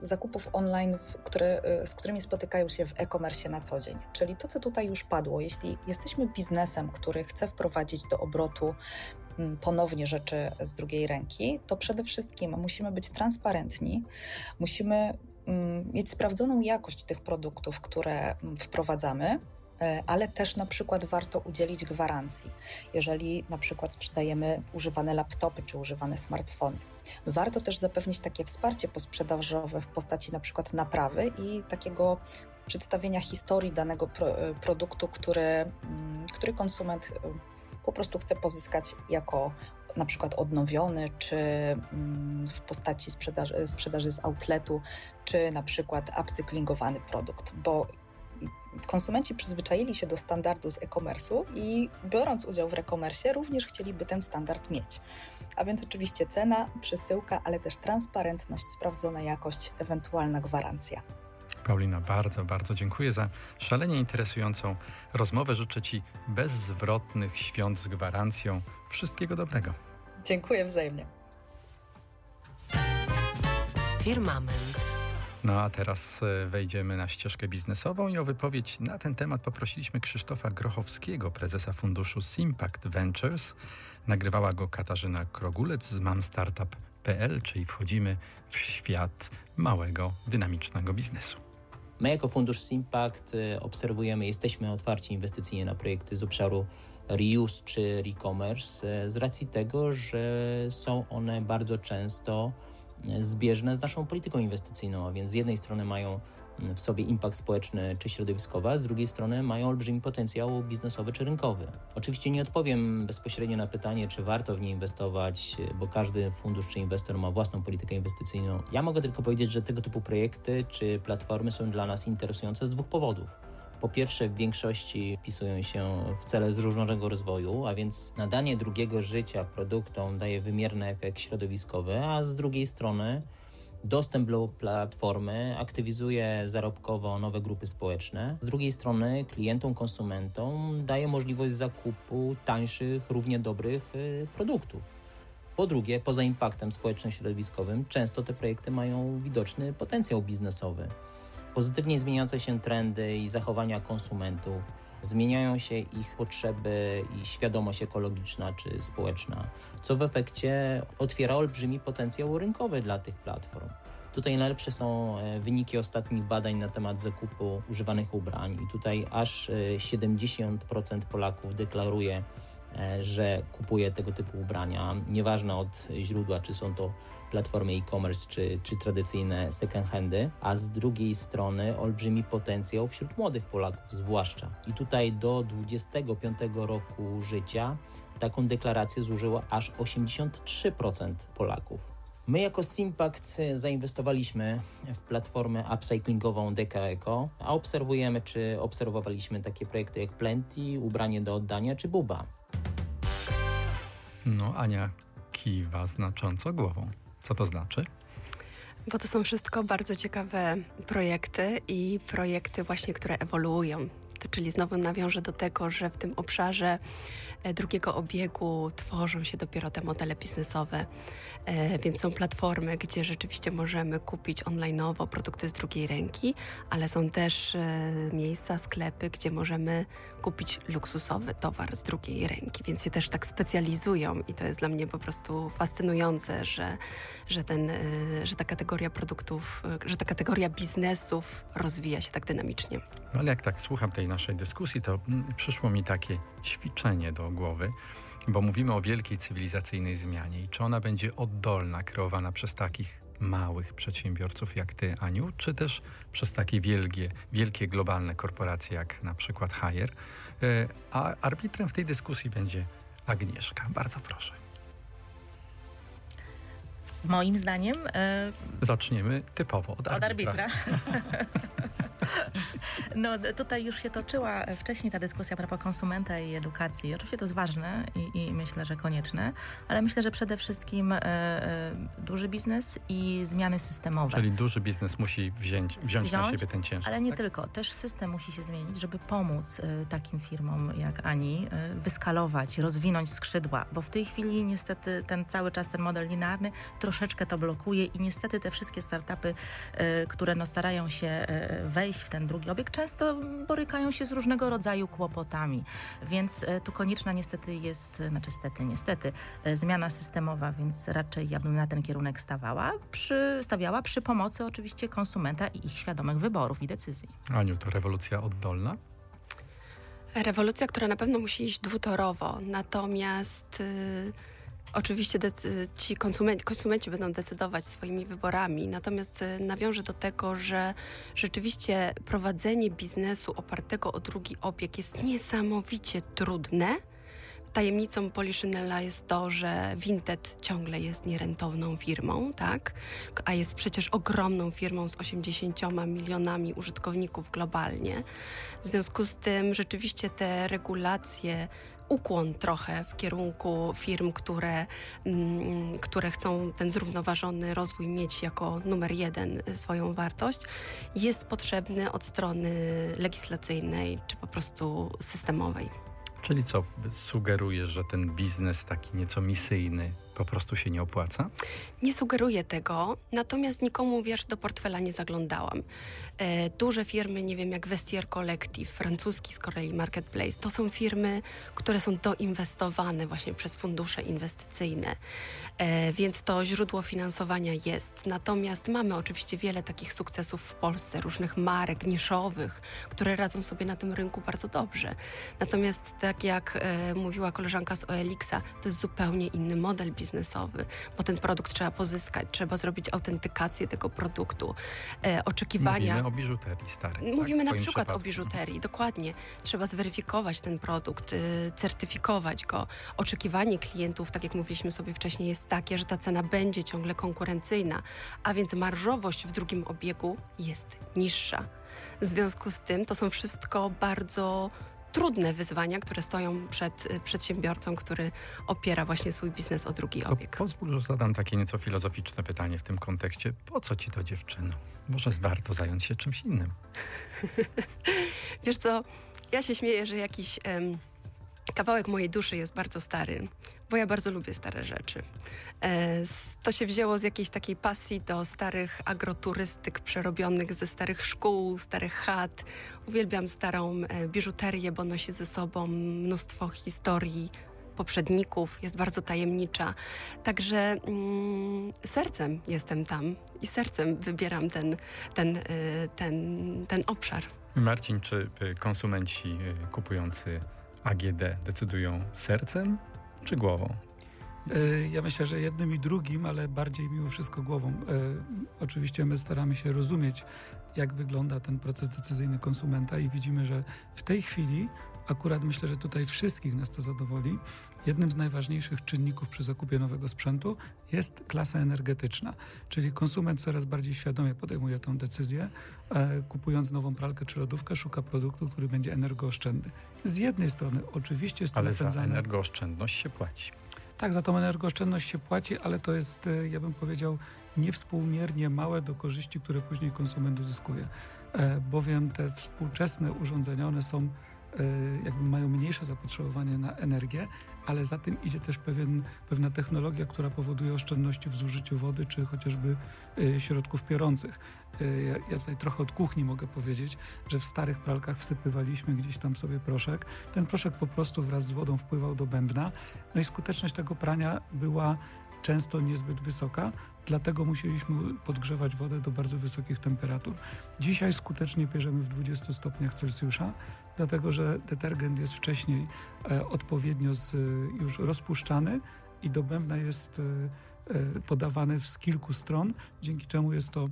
zakupów online, w, które, y, z którymi spotykają się w e-commerce na co dzień. Czyli to, co tutaj już padło, jeśli jesteśmy biznesem, który chce wprowadzić do obrotu ponownie rzeczy z drugiej ręki, to przede wszystkim musimy być transparentni, musimy mieć sprawdzoną jakość tych produktów, które wprowadzamy, ale też na przykład warto udzielić gwarancji, jeżeli na przykład sprzedajemy używane laptopy czy używane smartfony. Warto też zapewnić takie wsparcie posprzedażowe w postaci na przykład naprawy i takiego przedstawienia historii danego pro, produktu, który, który konsument po prostu chce pozyskać jako na przykład odnowiony, czy w postaci sprzedaży, sprzedaży z outletu, czy na przykład upcyklingowany produkt, bo konsumenci przyzwyczaili się do standardu z e-commerce'u i biorąc udział w e-commerce również chcieliby ten standard mieć. A więc oczywiście cena, przesyłka, ale też transparentność, sprawdzona jakość, ewentualna gwarancja. Paulina, bardzo, bardzo dziękuję za szalenie interesującą rozmowę. Życzę Ci bezzwrotnych świąt z gwarancją. Wszystkiego dobrego. Dziękuję wzajemnie. Firmament. No a teraz wejdziemy na ścieżkę biznesową i o wypowiedź na ten temat poprosiliśmy Krzysztofa Grochowskiego, prezesa funduszu Simpact Ventures. Nagrywała go Katarzyna Krogulec z mam startup kropka pe el, czyli wchodzimy w świat małego, dynamicznego biznesu. My jako fundusz Simpact obserwujemy, jesteśmy otwarci inwestycyjnie na projekty z obszaru reuse czy re-commerce z racji tego, że są one bardzo często zbieżne z naszą polityką inwestycyjną, a więc z jednej strony mają w sobie impact społeczny czy środowiskowy, a z drugiej strony mają olbrzymi potencjał biznesowy czy rynkowy. Oczywiście nie odpowiem bezpośrednio na pytanie, czy warto w nie inwestować, bo każdy fundusz czy inwestor ma własną politykę inwestycyjną. Ja mogę tylko powiedzieć, że tego typu projekty czy platformy są dla nas interesujące z dwóch powodów. Po pierwsze, w większości wpisują się w cele zrównoważonego rozwoju, a więc nadanie drugiego życia produktom daje wymierny efekt środowiskowy, a z drugiej strony dostęp do platformy aktywizuje zarobkowo nowe grupy społeczne. Z drugiej strony klientom, konsumentom daje możliwość zakupu tańszych, równie dobrych produktów. Po drugie, poza impaktem społeczno-środowiskowym często te projekty mają widoczny potencjał biznesowy. Pozytywnie zmieniające się trendy i zachowania konsumentów, zmieniają się ich potrzeby i świadomość ekologiczna czy społeczna, co w efekcie otwiera olbrzymi potencjał rynkowy dla tych platform. Tutaj najlepsze są wyniki ostatnich badań na temat zakupu używanych ubrań i tutaj aż siedemdziesiąt procent Polaków deklaruje, że kupuje tego typu ubrania, nieważne od źródła, czy są to platformy e-commerce, czy, czy tradycyjne second-handy, a z drugiej strony olbrzymi potencjał wśród młodych Polaków zwłaszcza. I tutaj do dwudziestego piątego roku życia taką deklarację zużyło aż osiemdziesiąt trzy procent Polaków. My jako Simpact zainwestowaliśmy w platformę upcyclingową D K Eco, a obserwujemy, czy obserwowaliśmy takie projekty jak Plenty, Ubranie do oddania, czy Buba. No, Ania kiwa znacząco głową. Co to znaczy? Bo to są wszystko bardzo ciekawe projekty i projekty właśnie, które ewoluują. Czyli znowu nawiążę do tego, że w tym obszarze drugiego obiegu tworzą się dopiero te modele biznesowe, więc są platformy, gdzie rzeczywiście możemy kupić online'owo produkty z drugiej ręki, ale są też miejsca, sklepy, gdzie możemy kupić luksusowy towar z drugiej ręki, więc się też tak specjalizują i to jest dla mnie po prostu fascynujące, że, że, ten, że ta kategoria produktów, że ta kategoria biznesów rozwija się tak dynamicznie. No ale jak tak słucham tej naszej dyskusji, to przyszło mi takie ćwiczenie do głowy, bo mówimy o wielkiej cywilizacyjnej zmianie i czy ona będzie oddolna, kreowana przez takich małych przedsiębiorców jak Ty, Aniu, czy też przez takie wielkie, wielkie globalne korporacje jak na przykład Haier. A arbitrem w tej dyskusji będzie Agnieszka. Bardzo proszę. Moim zdaniem... Yy... Zaczniemy typowo od arbitra. Od arbitra. No tutaj już się toczyła wcześniej ta dyskusja a propos konsumenta i edukacji. Oczywiście to jest ważne i, i myślę, że konieczne, ale myślę, że przede wszystkim e, e, duży biznes i zmiany systemowe. Czyli duży biznes musi wziąć, wziąć, wziąć na siebie ten ciężar. Ale nie tak? tylko. Też system musi się zmienić, żeby pomóc e, takim firmom jak Ani e, wyskalować, rozwinąć skrzydła, bo w tej chwili niestety ten cały czas ten model linearny troszeczkę to blokuje i niestety te wszystkie startupy, e, które no, starają się e, wejść w ten drugi obiekt, często borykają się z różnego rodzaju kłopotami, więc tu konieczna niestety jest, znaczy stety, niestety, zmiana systemowa, więc raczej ja bym na ten kierunek stawała, przy, stawiała przy pomocy oczywiście konsumenta i ich świadomych wyborów i decyzji. Aniu, to rewolucja oddolna? Rewolucja, która na pewno musi iść dwutorowo, natomiast... Yy... Oczywiście decy- ci konsumenci, konsumenci będą decydować swoimi wyborami, natomiast nawiążę do tego, że rzeczywiście prowadzenie biznesu opartego o drugi obieg jest niesamowicie trudne. Tajemnicą Poliszynela jest to, że Vinted ciągle jest nierentowną firmą, tak? A jest przecież ogromną firmą z osiemdziesięcioma milionami użytkowników globalnie. W związku z tym rzeczywiście te regulacje ukłon trochę w kierunku firm, które, które chcą ten zrównoważony rozwój mieć jako numer jeden swoją wartość, jest potrzebny od strony legislacyjnej czy po prostu systemowej. Czyli co, sugerujesz, że ten biznes taki nieco misyjny po prostu się nie opłaca? Nie sugeruję tego, natomiast nikomu, wiesz, do portfela nie zaglądałam. E, duże firmy, nie wiem, jak Vestiaire Collective, francuski z kolei marketplace, to są firmy, które są doinwestowane właśnie przez fundusze inwestycyjne, e, więc to źródło finansowania jest. Natomiast mamy oczywiście wiele takich sukcesów w Polsce, różnych marek niszowych, które radzą sobie na tym rynku bardzo dobrze. Natomiast tak jak e, mówiła koleżanka z O L X-a, to jest zupełnie inny model biznesowy. biznesowy, bo ten produkt trzeba pozyskać, trzeba zrobić autentykację tego produktu, e, oczekiwania. Mówimy o biżuterii starej. Mówimy tak, na przykład przypadku. o biżuterii, dokładnie. Trzeba zweryfikować ten produkt, e, certyfikować go. Oczekiwanie klientów, tak jak mówiliśmy sobie wcześniej, jest takie, że ta cena będzie ciągle konkurencyjna, a więc marżowość w drugim obiegu jest niższa. W związku z tym to są wszystko bardzo trudne wyzwania, które stoją przed przedsiębiorcą, który opiera właśnie swój biznes o drugi obieg. Pozwól, że zadam takie nieco filozoficzne pytanie w tym kontekście. Po co ci to, dziewczyno? Może warto zająć się czymś innym? Wiesz co, ja się śmieję, że jakiś um, kawałek mojej duszy jest bardzo stary, bo ja bardzo lubię stare rzeczy. E, to się wzięło z jakiejś takiej pasji do starych agroturystyk przerobionych ze starych szkół, starych chat. Uwielbiam starą e, biżuterię, bo nosi ze sobą mnóstwo historii poprzedników, jest bardzo tajemnicza. Także mm, sercem jestem tam i sercem wybieram ten, ten, y, ten, ten obszar. Marcin, czy konsumenci kupujący A G D decydują sercem czy głową? Ja myślę, że jednym i drugim, ale bardziej mimo wszystko głową. Oczywiście my staramy się rozumieć, jak wygląda ten proces decyzyjny konsumenta i widzimy, że w tej chwili, akurat myślę, że tutaj wszystkich nas to zadowoli, jednym z najważniejszych czynników przy zakupie nowego sprzętu jest klasa energetyczna, czyli konsument coraz bardziej świadomie podejmuje tę decyzję, kupując nową pralkę czy lodówkę, szuka produktu, który będzie energooszczędny. Z jednej strony oczywiście jest to napędzane. Ale za energooszczędność się płaci. Tak, za tą energooszczędność się płaci, ale to jest, ja bym powiedział, niewspółmiernie małe do korzyści, które później konsument uzyskuje, bowiem te współczesne urządzenia, one są, jakby mają mniejsze zapotrzebowanie na energię, ale za tym idzie też pewien, pewna technologia, która powoduje oszczędności w zużyciu wody, czy chociażby środków piorących. Ja, ja tutaj trochę od kuchni mogę powiedzieć, że w starych pralkach wsypywaliśmy gdzieś tam sobie proszek. Ten proszek po prostu wraz z wodą wpływał do bębna, no i skuteczność tego prania była często niezbyt wysoka, dlatego musieliśmy podgrzewać wodę do bardzo wysokich temperatur. Dzisiaj skutecznie pierzemy w dwudziestu stopniach Celsjusza, dlatego że detergent jest wcześniej e, odpowiednio z, już rozpuszczany i do bębna jest e, podawany z kilku stron, dzięki czemu jest to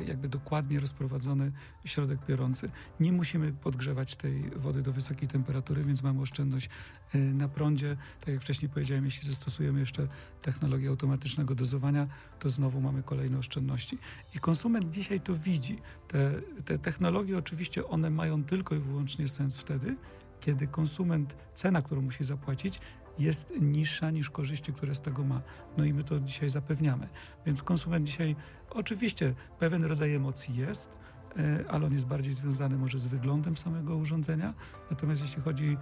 e, jakby dokładnie rozprowadzony środek piorący. Nie musimy podgrzewać tej wody do wysokiej temperatury, więc mamy oszczędność e, na prądzie. Tak jak wcześniej powiedziałem, jeśli zastosujemy jeszcze technologię automatycznego dozowania, to znowu mamy kolejne oszczędności. I konsument dzisiaj to widzi. Te, te technologie oczywiście one mają tylko i wyłącznie sens wtedy, kiedy konsument, cena, którą musi zapłacić, jest niższa niż korzyści, które z tego ma. No i my to dzisiaj zapewniamy. Więc konsument dzisiaj, oczywiście pewien rodzaj emocji jest, ale on jest bardziej związany może z wyglądem samego urządzenia. Natomiast jeśli chodzi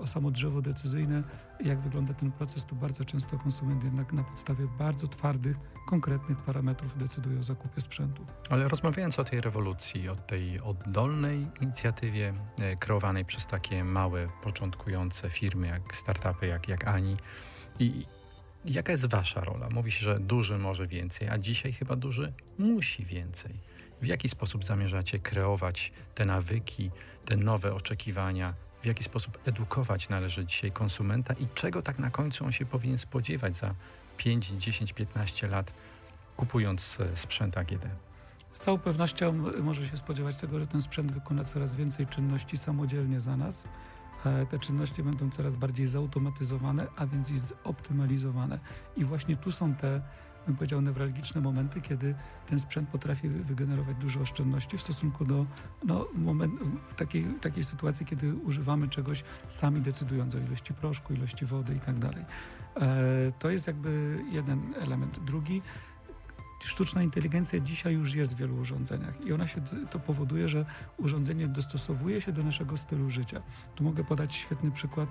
o samo drzewo decyzyjne, jak wygląda ten proces, to bardzo często konsument jednak na podstawie bardzo twardych, konkretnych parametrów decyduje o zakupie sprzętu. Ale rozmawiając o tej rewolucji, o tej oddolnej inicjatywie kreowanej przez takie małe, początkujące firmy, jak startupy, jak, jak Ani, i jaka jest wasza rola? Mówi się, że duży może więcej, a dzisiaj chyba duży musi więcej. W jaki sposób zamierzacie kreować te nawyki, te nowe oczekiwania? W jaki sposób edukować należy dzisiaj konsumenta i czego tak na końcu on się powinien spodziewać za pięć, dziesięć, piętnaście lat, kupując sprzęt A G D? Z całą pewnością może się spodziewać tego, że ten sprzęt wykona coraz więcej czynności samodzielnie za nas. Te czynności będą coraz bardziej zautomatyzowane, a więc i zoptymalizowane. I właśnie tu są te bym powiedział, newralgiczne momenty, kiedy ten sprzęt potrafi wygenerować dużo oszczędności w stosunku do no, moment, takiej, takiej sytuacji, kiedy używamy czegoś sami decydując o ilości proszku, ilości wody i tak dalej. To jest jakby jeden element. Drugi, sztuczna inteligencja dzisiaj już jest w wielu urządzeniach i ona się, to powoduje, że urządzenie dostosowuje się do naszego stylu życia. Tu mogę podać świetny przykład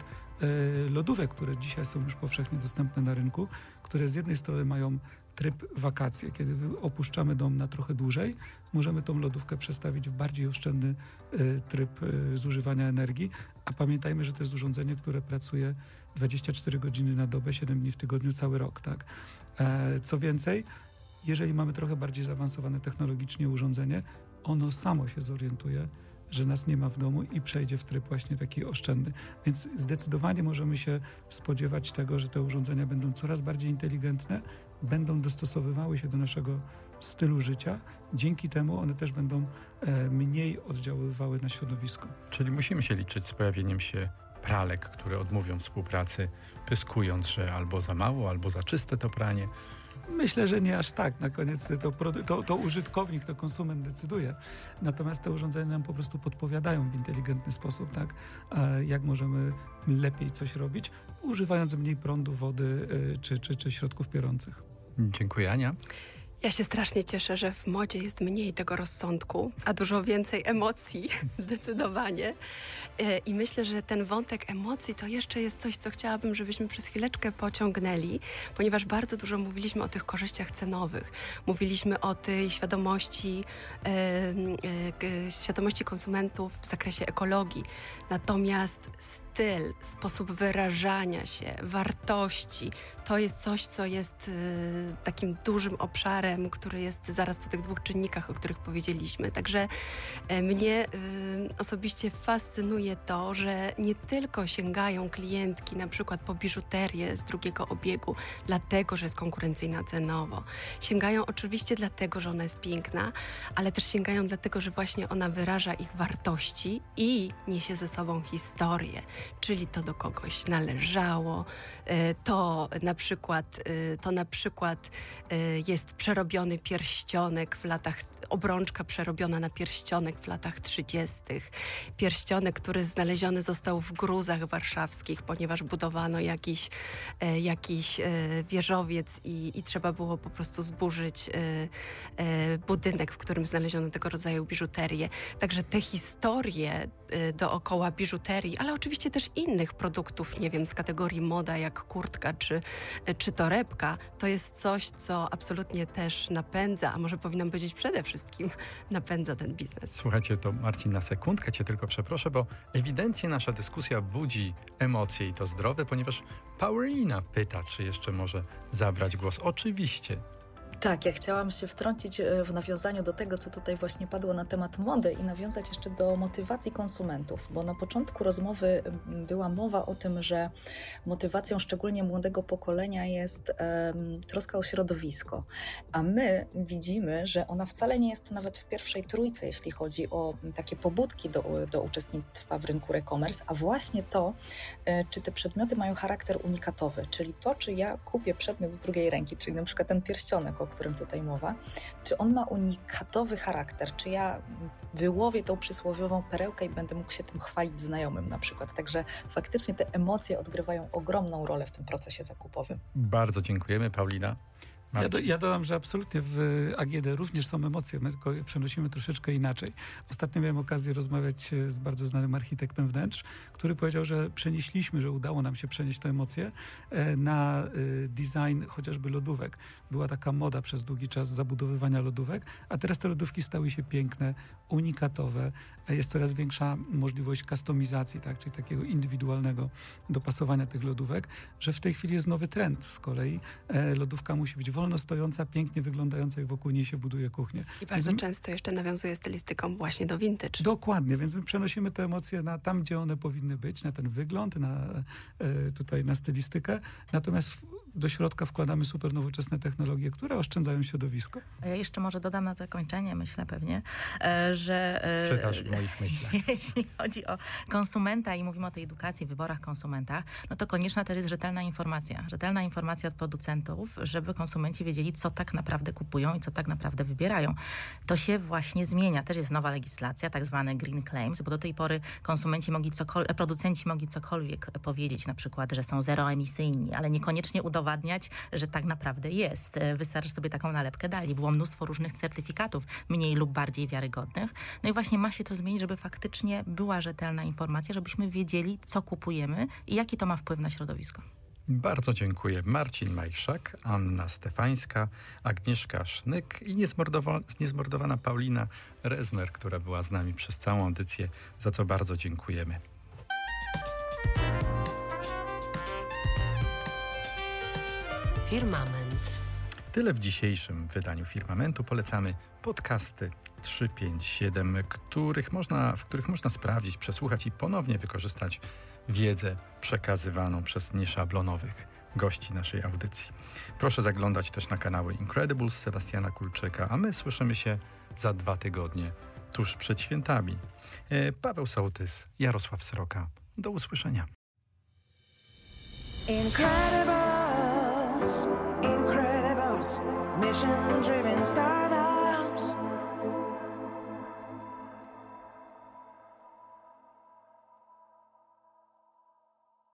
lodówek, które dzisiaj są już powszechnie dostępne na rynku, które z jednej strony mają tryb wakacje. Kiedy opuszczamy dom na trochę dłużej, możemy tą lodówkę przestawić w bardziej oszczędny tryb zużywania energii, a pamiętajmy, że to jest urządzenie, które pracuje dwadzieścia cztery godziny na dobę, siedem dni w tygodniu, cały rok, tak? Co więcej, jeżeli mamy trochę bardziej zaawansowane technologicznie urządzenie, ono samo się zorientuje, że nas nie ma w domu i przejdzie w tryb właśnie taki oszczędny. Więc zdecydowanie możemy się spodziewać tego, że te urządzenia będą coraz bardziej inteligentne, będą dostosowywały się do naszego stylu życia. Dzięki temu one też będą mniej oddziaływały na środowisko. Czyli musimy się liczyć z pojawieniem się pralek, które odmówią współpracy, pyskując, że albo za mało, albo za czyste to pranie. Myślę, że nie aż tak. Na koniec to, to, to użytkownik, to konsument decyduje. Natomiast te urządzenia nam po prostu podpowiadają w inteligentny sposób, tak? Jak możemy lepiej coś robić, używając mniej prądu, wody czy, czy, czy środków piorących. Dziękuję, Ania. Ja się strasznie cieszę, że w modzie jest mniej tego rozsądku, a dużo więcej emocji, zdecydowanie. I myślę, że ten wątek emocji to jeszcze jest coś, co chciałabym, żebyśmy przez chwileczkę pociągnęli, ponieważ bardzo dużo mówiliśmy o tych korzyściach cenowych. Mówiliśmy o tej świadomości, świadomości konsumentów w zakresie ekologii. Natomiast styl, sposób wyrażania się, wartości, to jest coś, co jest takim dużym obszarem, który jest zaraz po tych dwóch czynnikach, o których powiedzieliśmy. Także mnie y, osobiście fascynuje to, że nie tylko sięgają klientki na przykład po biżuterię z drugiego obiegu, dlatego, że jest konkurencyjna cenowo. Sięgają oczywiście dlatego, że ona jest piękna, ale też sięgają dlatego, że właśnie ona wyraża ich wartości i niesie ze sobą historię, czyli to do kogoś należało, y, to na przykład, y, to na przykład y, jest przerobione robiony pierścionek w latach, obrączka przerobiona na pierścionek w latach trzydziestych. Pierścionek, który znaleziony został w gruzach warszawskich, ponieważ budowano jakiś, e, jakiś e, wieżowiec i, i trzeba było po prostu zburzyć e, e, budynek, w którym znaleziono tego rodzaju biżuterię. Także te historie e, dookoła biżuterii, ale oczywiście też innych produktów, nie wiem, z kategorii moda, jak kurtka czy, e, czy torebka, to jest coś, co absolutnie też napędza, a może powinnam powiedzieć przede wszystkim, napędza ten biznes. Słuchajcie, to Marcin, na sekundkę Cię tylko przeproszę, bo ewidentnie nasza dyskusja budzi emocje i to zdrowe, ponieważ Paulina pyta, czy jeszcze może zabrać głos. Oczywiście. Tak, ja chciałam się wtrącić w nawiązaniu do tego, co tutaj właśnie padło na temat mody i nawiązać jeszcze do motywacji konsumentów, bo na początku rozmowy była mowa o tym, że motywacją szczególnie młodego pokolenia jest um, troska o środowisko, a my widzimy, że ona wcale nie jest nawet w pierwszej trójce, jeśli chodzi o takie pobudki do, do uczestnictwa w rynku e-commerce, a właśnie to, czy te przedmioty mają charakter unikatowy, czyli to, czy ja kupię przedmiot z drugiej ręki, czyli na przykład ten pierścionek, o którym tutaj mowa, czy on ma unikatowy charakter, czy ja wyłowię tą przysłowiową perełkę i będę mógł się tym chwalić znajomym na przykład. Także faktycznie te emocje odgrywają ogromną rolę w tym procesie zakupowym. Bardzo dziękujemy, Paulina. Ja, do, ja dodam, że absolutnie w A G D również są emocje, my tylko przenosimy troszeczkę inaczej. Ostatnio miałem okazję rozmawiać z bardzo znanym architektem wnętrz, który powiedział, że przenieśliśmy, że udało nam się przenieść te emocje na design chociażby lodówek. Była taka moda przez długi czas zabudowywania lodówek, a teraz te lodówki stały się piękne, unikatowe. Jest coraz większa możliwość kustomizacji, tak, czyli takiego indywidualnego dopasowania tych lodówek, że w tej chwili jest nowy trend z kolei. Lodówka musi być wolna, wolno stojąca, pięknie wyglądająca i wokół niej się buduje kuchnię. I bardzo my... często jeszcze nawiązuje stylistyką właśnie do vintage. Dokładnie, więc my przenosimy te emocje na tam, gdzie one powinny być, na ten wygląd, na, tutaj na stylistykę. Natomiast do środka wkładamy super nowoczesne technologie, które oszczędzają środowisko. Ja jeszcze może dodam na zakończenie, myślę pewnie, że... Czytasz w moich myślach. Jeśli chodzi o konsumenta i mówimy o tej edukacji, wyborach konsumenta, no to konieczna też jest rzetelna informacja. Rzetelna informacja od producentów, żeby konsumenci konsumenci wiedzieli, co tak naprawdę kupują i co tak naprawdę wybierają. To się właśnie zmienia. Też jest nowa legislacja, tak zwane green claims, bo do tej pory konsumenci mogli cokolwiek, producenci mogli cokolwiek powiedzieć, na przykład, że są zeroemisyjni, ale niekoniecznie udowadniać, że tak naprawdę jest. Wystarczy sobie taką nalepkę dali. Było mnóstwo różnych certyfikatów, mniej lub bardziej wiarygodnych. No i właśnie ma się to zmienić, żeby faktycznie była rzetelna informacja, żebyśmy wiedzieli, co kupujemy i jaki to ma wpływ na środowisko. Bardzo dziękuję. Marcin Majchrzak, Anna Stefańska, Agnieszka Sznyk i niezmordowa- niezmordowana Paulina Rezmer, która była z nami przez całą audycję, za co bardzo dziękujemy. Firmament. Tyle w dzisiejszym wydaniu Firmamentu. Polecamy podcasty trzysta pięćdziesiąt siedem, których można, w których można sprawdzić, przesłuchać i ponownie wykorzystać wiedzę przekazywaną przez nieszablonowych gości naszej audycji. Proszę zaglądać też na kanały InCredibles Sebastiana Kulczyka, a my słyszymy się za dwa tygodnie, tuż przed świętami. Paweł Sołtys, Jarosław Sroka. Do usłyszenia. Incredibles, Incredibles, mission-driven startup.